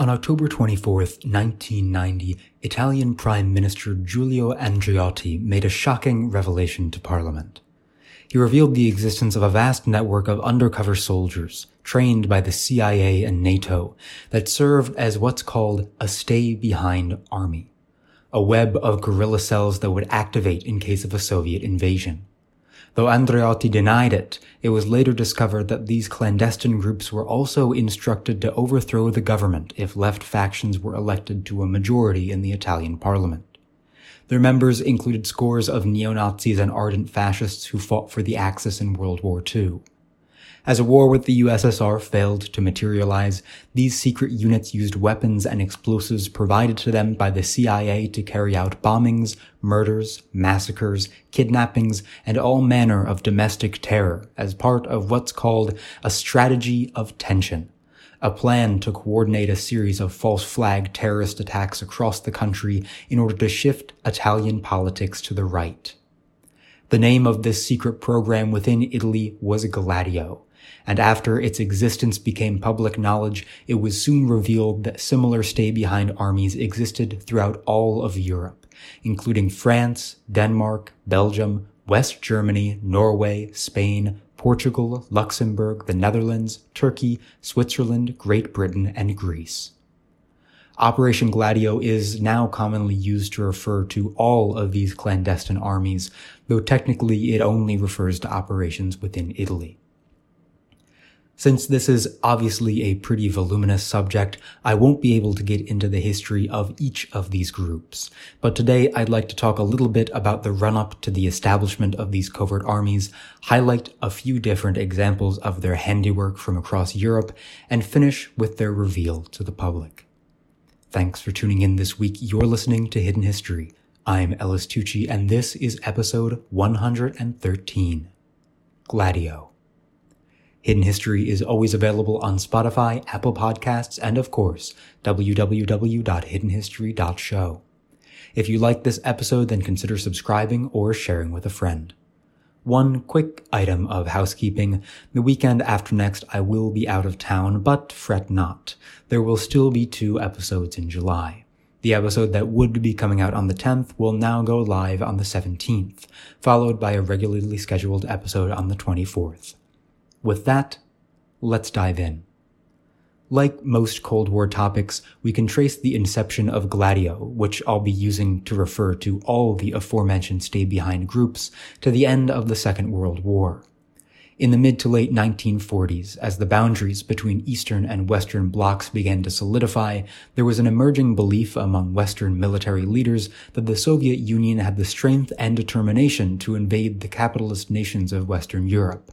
On October 24, 1990, Italian Prime Minister Giulio Andreotti made a shocking revelation to Parliament. He revealed the existence of a vast network of undercover soldiers, trained by the CIA and NATO, that served as what's called a stay-behind army, a web of guerrilla cells that would activate in case of a Soviet invasion. Though Andreotti denied it, it was later discovered that these clandestine groups were also instructed to overthrow the government if left factions were elected to a majority in the Italian parliament. Their members included scores of neo-Nazis and ardent fascists who fought for the Axis in World War II. As a war with the USSR failed to materialize, these secret units used weapons and explosives provided to them by the CIA to carry out bombings, murders, massacres, kidnappings, and all manner of domestic terror as part of what's called a strategy of tension, a plan to coordinate a series of false flag terrorist attacks across the country in order to shift Italian politics to the right. The name of this secret program within Italy was Gladio, and after its existence became public knowledge, it was soon revealed that similar stay-behind armies existed throughout all of Europe, including France, Denmark, Belgium, West Germany, Norway, Spain, Portugal, Luxembourg, the Netherlands, Turkey, Switzerland, Great Britain, and Greece. Operation Gladio is now commonly used to refer to all of these clandestine armies, though technically it only refers to operations within Italy. Since this is obviously a pretty voluminous subject, I won't be able to get into the history of each of these groups, but today I'd like to talk a little bit about the run-up to the establishment of these covert armies, highlight a few different examples of their handiwork from across Europe, and finish with their reveal to the public. Thanks for tuning in this week. You're listening to Hidden History. I'm Ellis Tucci, and this is episode 113, Gladio. Hidden History is always available on Spotify, Apple Podcasts, and of course, www.hiddenhistory.show. If you like this episode, then consider subscribing or sharing with a friend. One quick item of housekeeping. The weekend after next, I will be out of town, but fret not. There will still be two episodes in July. The episode that would be coming out on the 10th will now go live on the 17th, followed by a regularly scheduled episode on the 24th. With that, let's dive in. Like most Cold War topics, we can trace the inception of Gladio, which I'll be using to refer to all the aforementioned stay-behind groups, to the end of the Second World War. In the mid to late 1940s, as the boundaries between Eastern and Western blocs began to solidify, there was an emerging belief among Western military leaders that the Soviet Union had the strength and determination to invade the capitalist nations of Western Europe.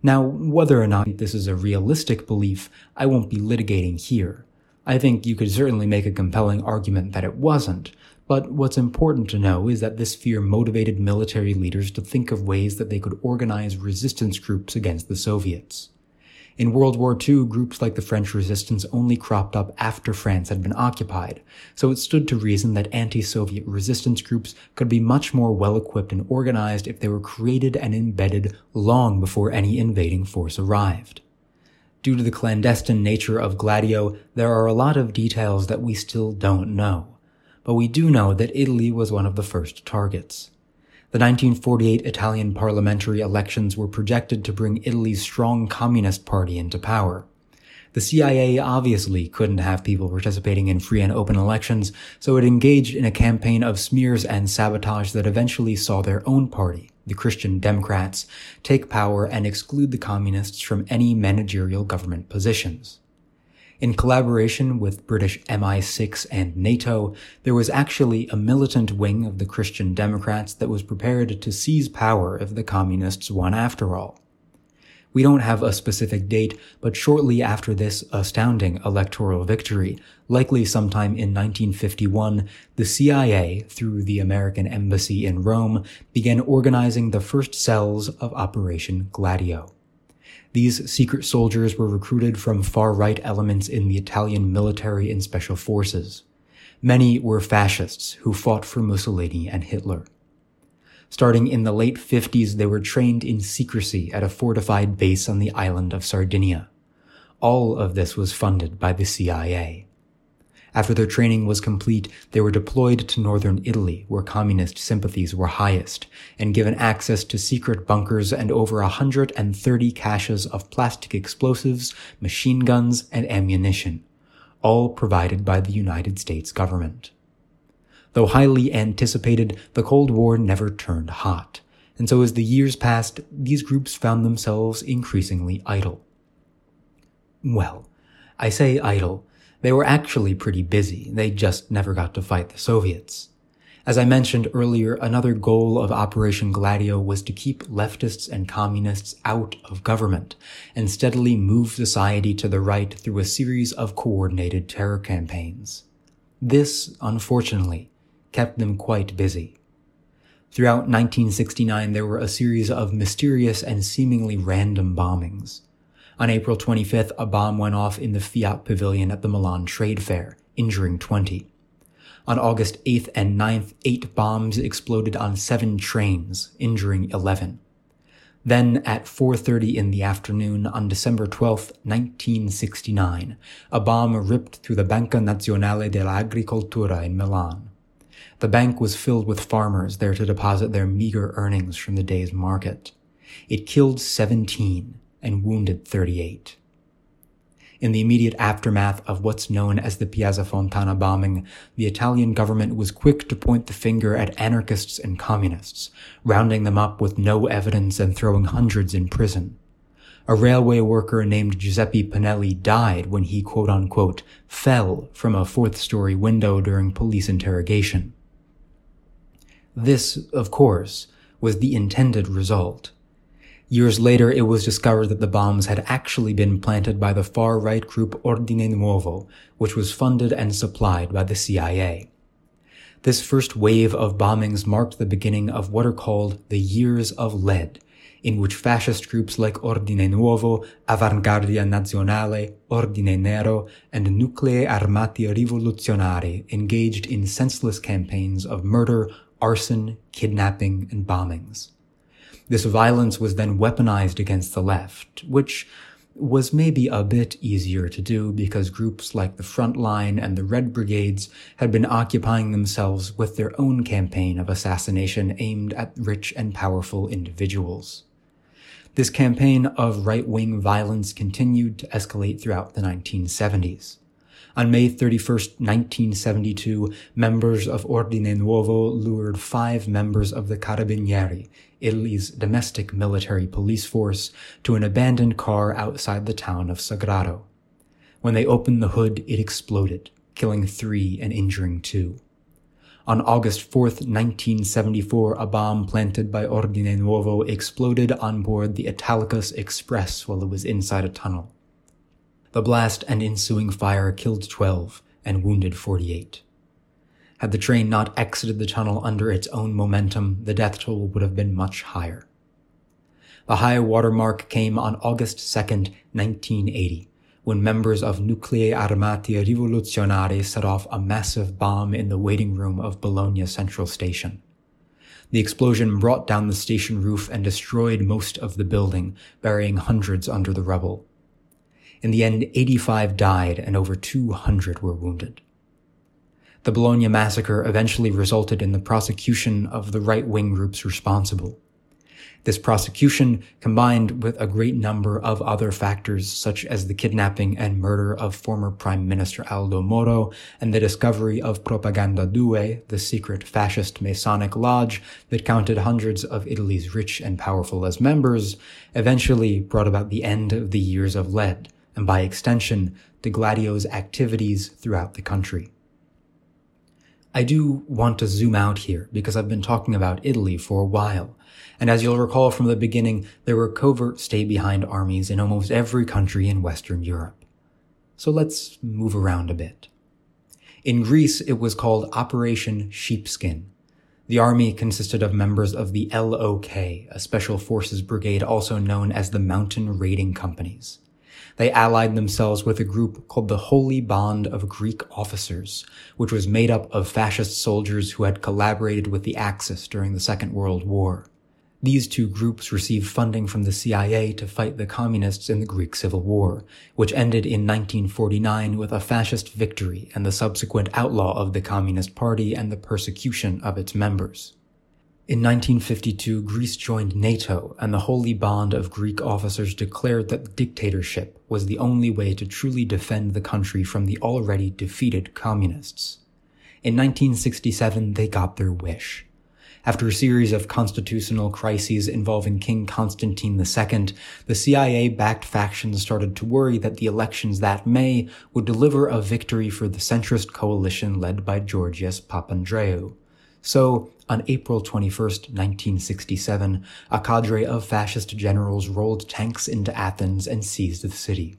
Now, whether or not this is a realistic belief, I won't be litigating here. I think you could certainly make a compelling argument that it wasn't, but what's important to know is that this fear motivated military leaders to think of ways that they could organize resistance groups against the Soviets. In World War II, groups like the French Resistance only cropped up after France had been occupied, so it stood to reason that anti-Soviet resistance groups could be much more well-equipped and organized if they were created and embedded long before any invading force arrived. Due to the clandestine nature of Gladio, there are a lot of details that we still don't know, but we do know that Italy was one of the first targets. The 1948 Italian parliamentary elections were projected to bring Italy's strong Communist Party into power. The CIA obviously couldn't have people participating in free and open elections, so it engaged in a campaign of smears and sabotage that eventually saw their own party, the Christian Democrats, take power and exclude the communists from any managerial government positions. In collaboration with British MI6 and NATO, there was actually a militant wing of the Christian Democrats that was prepared to seize power if the communists won after all. We don't have a specific date, but shortly after this astounding electoral victory, likely sometime in 1951, the CIA, through the American embassy in Rome, began organizing the first cells of Operation Gladio. These secret soldiers were recruited from far-right elements in the Italian military and special forces. Many were fascists who fought for Mussolini and Hitler. Starting in the late 50s, they were trained in secrecy at a fortified base on the island of Sardinia. All of this was funded by the CIA. After their training was complete, they were deployed to northern Italy, where communist sympathies were highest, and given access to secret bunkers and over 130 caches of plastic explosives, machine guns, and ammunition, all provided by the United States government. Though highly anticipated, the Cold War never turned hot, and so as the years passed, these groups found themselves increasingly idle. Well, I say idle. They were actually pretty busy, they just never got to fight the Soviets. As I mentioned earlier, another goal of Operation Gladio was to keep leftists and communists out of government, and steadily move society to the right through a series of coordinated terror campaigns. This, unfortunately, kept them quite busy. Throughout 1969, there were a series of mysterious and seemingly random bombings. On April 25th, a bomb went off in the Fiat Pavilion at the Milan Trade Fair, injuring 20. On August 8th and 9th, 8 bombs exploded on 7 trains, injuring 11. Then, at 4:30 in the afternoon on December 12th, 1969, a bomb ripped through the Banca Nazionale dell'Agricoltura in Milan. The bank was filled with farmers there to deposit their meager earnings from the day's market. It killed 17. And wounded 38. In the immediate aftermath of what's known as the Piazza Fontana bombing, the Italian government was quick to point the finger at anarchists and communists, rounding them up with no evidence and throwing hundreds in prison. A railway worker named Giuseppe Pinelli died when he quote-unquote fell from a 4th-story window during police interrogation. This, of course, was the intended result. Years later, it was discovered that the bombs had actually been planted by the far-right group Ordine Nuovo, which was funded and supplied by the CIA. This first wave of bombings marked the beginning of what are called the Years of Lead, in which fascist groups like Ordine Nuovo, Avanguardia Nazionale, Ordine Nero, and Nuclei Armati Rivoluzionari engaged in senseless campaigns of murder, arson, kidnapping, and bombings. This violence was then weaponized against the left, which was maybe a bit easier to do because groups like the Front Line and the Red Brigades had been occupying themselves with their own campaign of assassination aimed at rich and powerful individuals. This campaign of right-wing violence continued to escalate throughout the 1970s. On May 31st, 1972, members of Ordine Nuovo lured 5 members of the Carabinieri, Italy's domestic military police force, to an abandoned car outside the town of Sagrado. When they opened the hood, it exploded, killing 3 and injuring 2. On August 4th, 1974, a bomb planted by Ordine Nuovo exploded on board the Italicus Express while it was inside a tunnel. The blast and ensuing fire killed 12 and wounded 48. Had the train not exited the tunnel under its own momentum, the death toll would have been much higher. The high water mark came on August 2nd, 1980, when members of Nuclei Armati Rivoluzionari set off a massive bomb in the waiting room of Bologna Central Station. The explosion brought down the station roof and destroyed most of the building, burying hundreds under the rubble. In the end, 85 died and over 200 were wounded. The Bologna massacre eventually resulted in the prosecution of the right-wing groups responsible. This prosecution, combined with a great number of other factors such as the kidnapping and murder of former Prime Minister Aldo Moro and the discovery of Propaganda Due, the secret fascist Masonic lodge that counted hundreds of Italy's rich and powerful as members, eventually brought about the end of the Years of Lead, and by extension, to Gladio's activities throughout the country. I do want to zoom out here because I've been talking about Italy for a while, and as you'll recall from the beginning, there were covert stay-behind armies in almost every country in Western Europe. So let's move around a bit. In Greece, it was called Operation Sheepskin. The army consisted of members of the LOK, a special forces brigade also known as the Mountain Raiding Companies. They allied themselves with a group called the Holy Bond of Greek Officers, which was made up of fascist soldiers who had collaborated with the Axis during the Second World War. These two groups received funding from the CIA to fight the communists in the Greek Civil War, which ended in 1949 with a fascist victory and the subsequent outlaw of the Communist Party and the persecution of its members. In 1952, Greece joined NATO, and the Holy Bond of Greek Officers declared that dictatorship was the only way to truly defend the country from the already defeated communists. In 1967, they got their wish. After a series of constitutional crises involving King Constantine II, the CIA-backed factions started to worry that the elections that May would deliver a victory for the centrist coalition led by Georgios Papandreou. So, on April 21, 1967, a cadre of fascist generals rolled tanks into Athens and seized the city.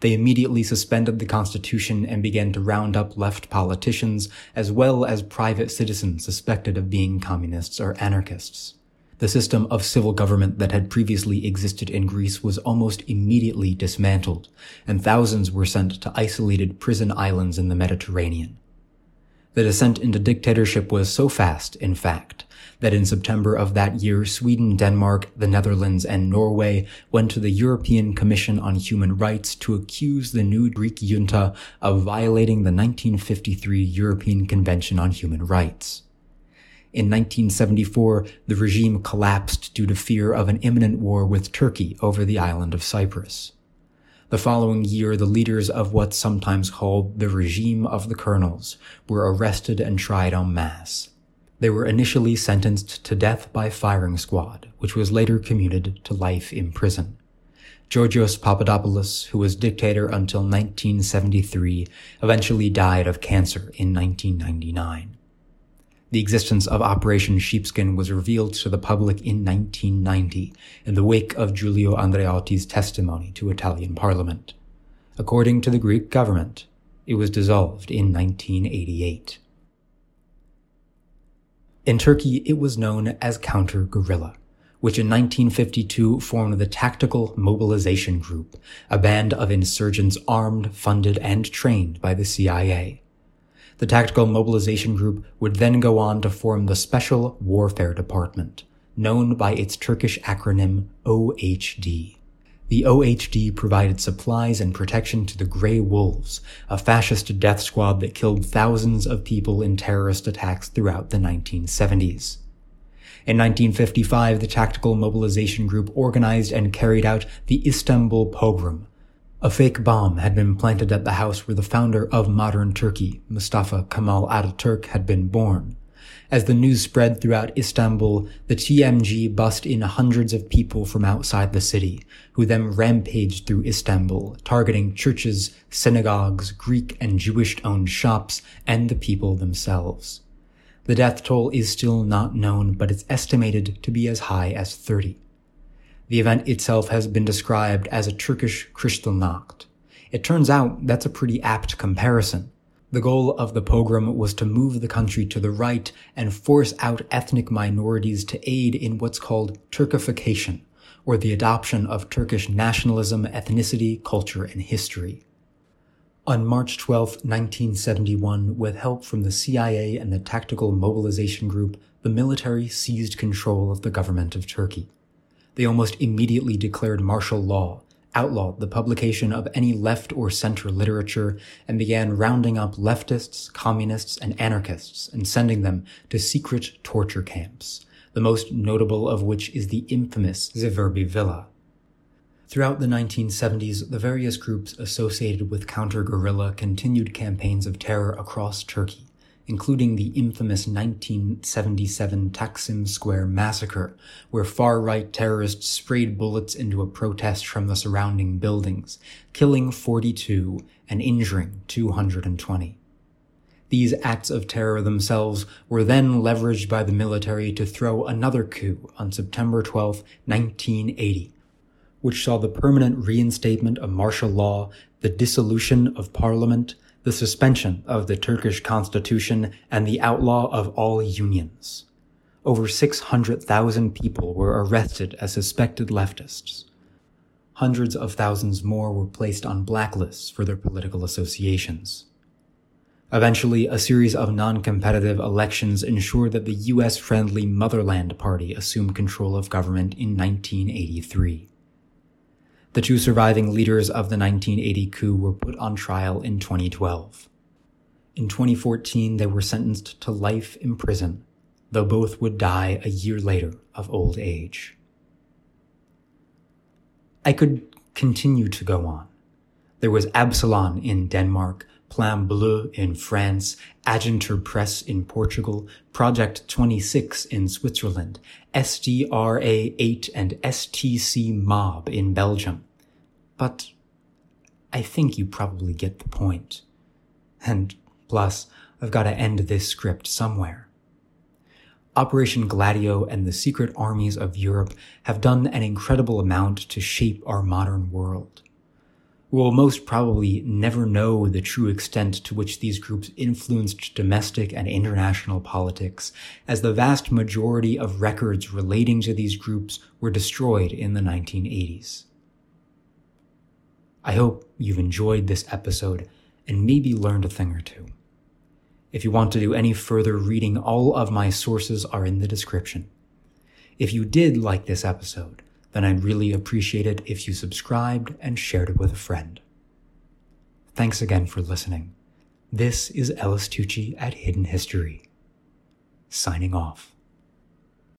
They immediately suspended the constitution and began to round up left politicians as well as private citizens suspected of being communists or anarchists. The system of civil government that had previously existed in Greece was almost immediately dismantled, and thousands were sent to isolated prison islands in the Mediterranean. The descent into dictatorship was so fast, in fact, that in September of that year, Sweden, Denmark, the Netherlands, and Norway went to the European Commission on Human Rights to accuse the new Greek junta of violating the 1953 European Convention on Human Rights. In 1974, the regime collapsed due to fear of an imminent war with Turkey over the island of Cyprus. The following year, the leaders of what's sometimes called the regime of the colonels were arrested and tried en masse. They were initially sentenced to death by firing squad, which was later commuted to life in prison. Georgios Papadopoulos, who was dictator until 1973, eventually died of cancer in 1999. The existence of Operation Sheepskin was revealed to the public in 1990 in the wake of Giulio Andreotti's testimony to Italian Parliament. According to the Greek government, it was dissolved in 1988. In Turkey, it was known as Counter-Guerrilla, which in 1952 formed the Tactical Mobilization Group, a band of insurgents armed, funded, and trained by the CIA. The Tactical Mobilization Group would then go on to form the Special Warfare Department, known by its Turkish acronym OHD. The OHD provided supplies and protection to the Grey Wolves, a fascist death squad that killed thousands of people in terrorist attacks throughout the 1970s. In 1955, the Tactical Mobilization Group organized and carried out the Istanbul Pogrom. A fake bomb had been planted at the house where the founder of modern Turkey, Mustafa Kemal Atatürk, had been born. As the news spread throughout Istanbul, the TMG bussed in hundreds of people from outside the city, who then rampaged through Istanbul, targeting churches, synagogues, Greek and Jewish-owned shops, and the people themselves. The death toll is still not known, but it's estimated to be as high as 30. The event itself has been described as a Turkish Kristallnacht. It turns out that's a pretty apt comparison. The goal of the pogrom was to move the country to the right and force out ethnic minorities to aid in what's called Turkification, or the adoption of Turkish nationalism, ethnicity, culture, and history. On March 12, 1971, with help from the CIA and the Tactical Mobilization Group, the military seized control of the government of Turkey. They almost immediately declared martial law, outlawed the publication of any left or center literature, and began rounding up leftists, communists, and anarchists and sending them to secret torture camps, the most notable of which is the infamous Ziverbi Villa. Throughout the 1970s, the various groups associated with counter-guerrilla continued campaigns of terror across Turkey, including the infamous 1977 Taksim Square massacre, where far-right terrorists sprayed bullets into a protest from the surrounding buildings, killing 42 and injuring 220. These acts of terror themselves were then leveraged by the military to throw another coup on September 12, 1980, which saw the permanent reinstatement of martial law, the dissolution of parliament, the suspension of the Turkish constitution, and the outlaw of all unions. Over 600,000 people were arrested as suspected leftists. Hundreds of thousands more were placed on blacklists for their political associations. Eventually, a series of non-competitive elections ensured that the US-friendly Motherland Party assumed control of government in 1983. The two surviving leaders of the 1980 coup were put on trial in 2012. In 2014, they were sentenced to life in prison, though both would die a year later of old age. I could continue to go on. There was Absalon in Denmark, Plan Bleu in France, Aginter Press in Portugal, Project 26 in Switzerland, SDRA-8 and STC Mob in Belgium. But I think you probably get the point. And plus, I've got to end this script somewhere. Operation Gladio and the secret armies of Europe have done an incredible amount to shape our modern world. We'll most probably never know the true extent to which these groups influenced domestic and international politics, as the vast majority of records relating to these groups were destroyed in the 1980s. I hope you've enjoyed this episode and maybe learned a thing or two. If you want to do any further reading, all of my sources are in the description. If you did like this episode, then I'd really appreciate it if you subscribed and shared it with a friend. Thanks again for listening. This is Ellis Tucci at Hidden History, signing off.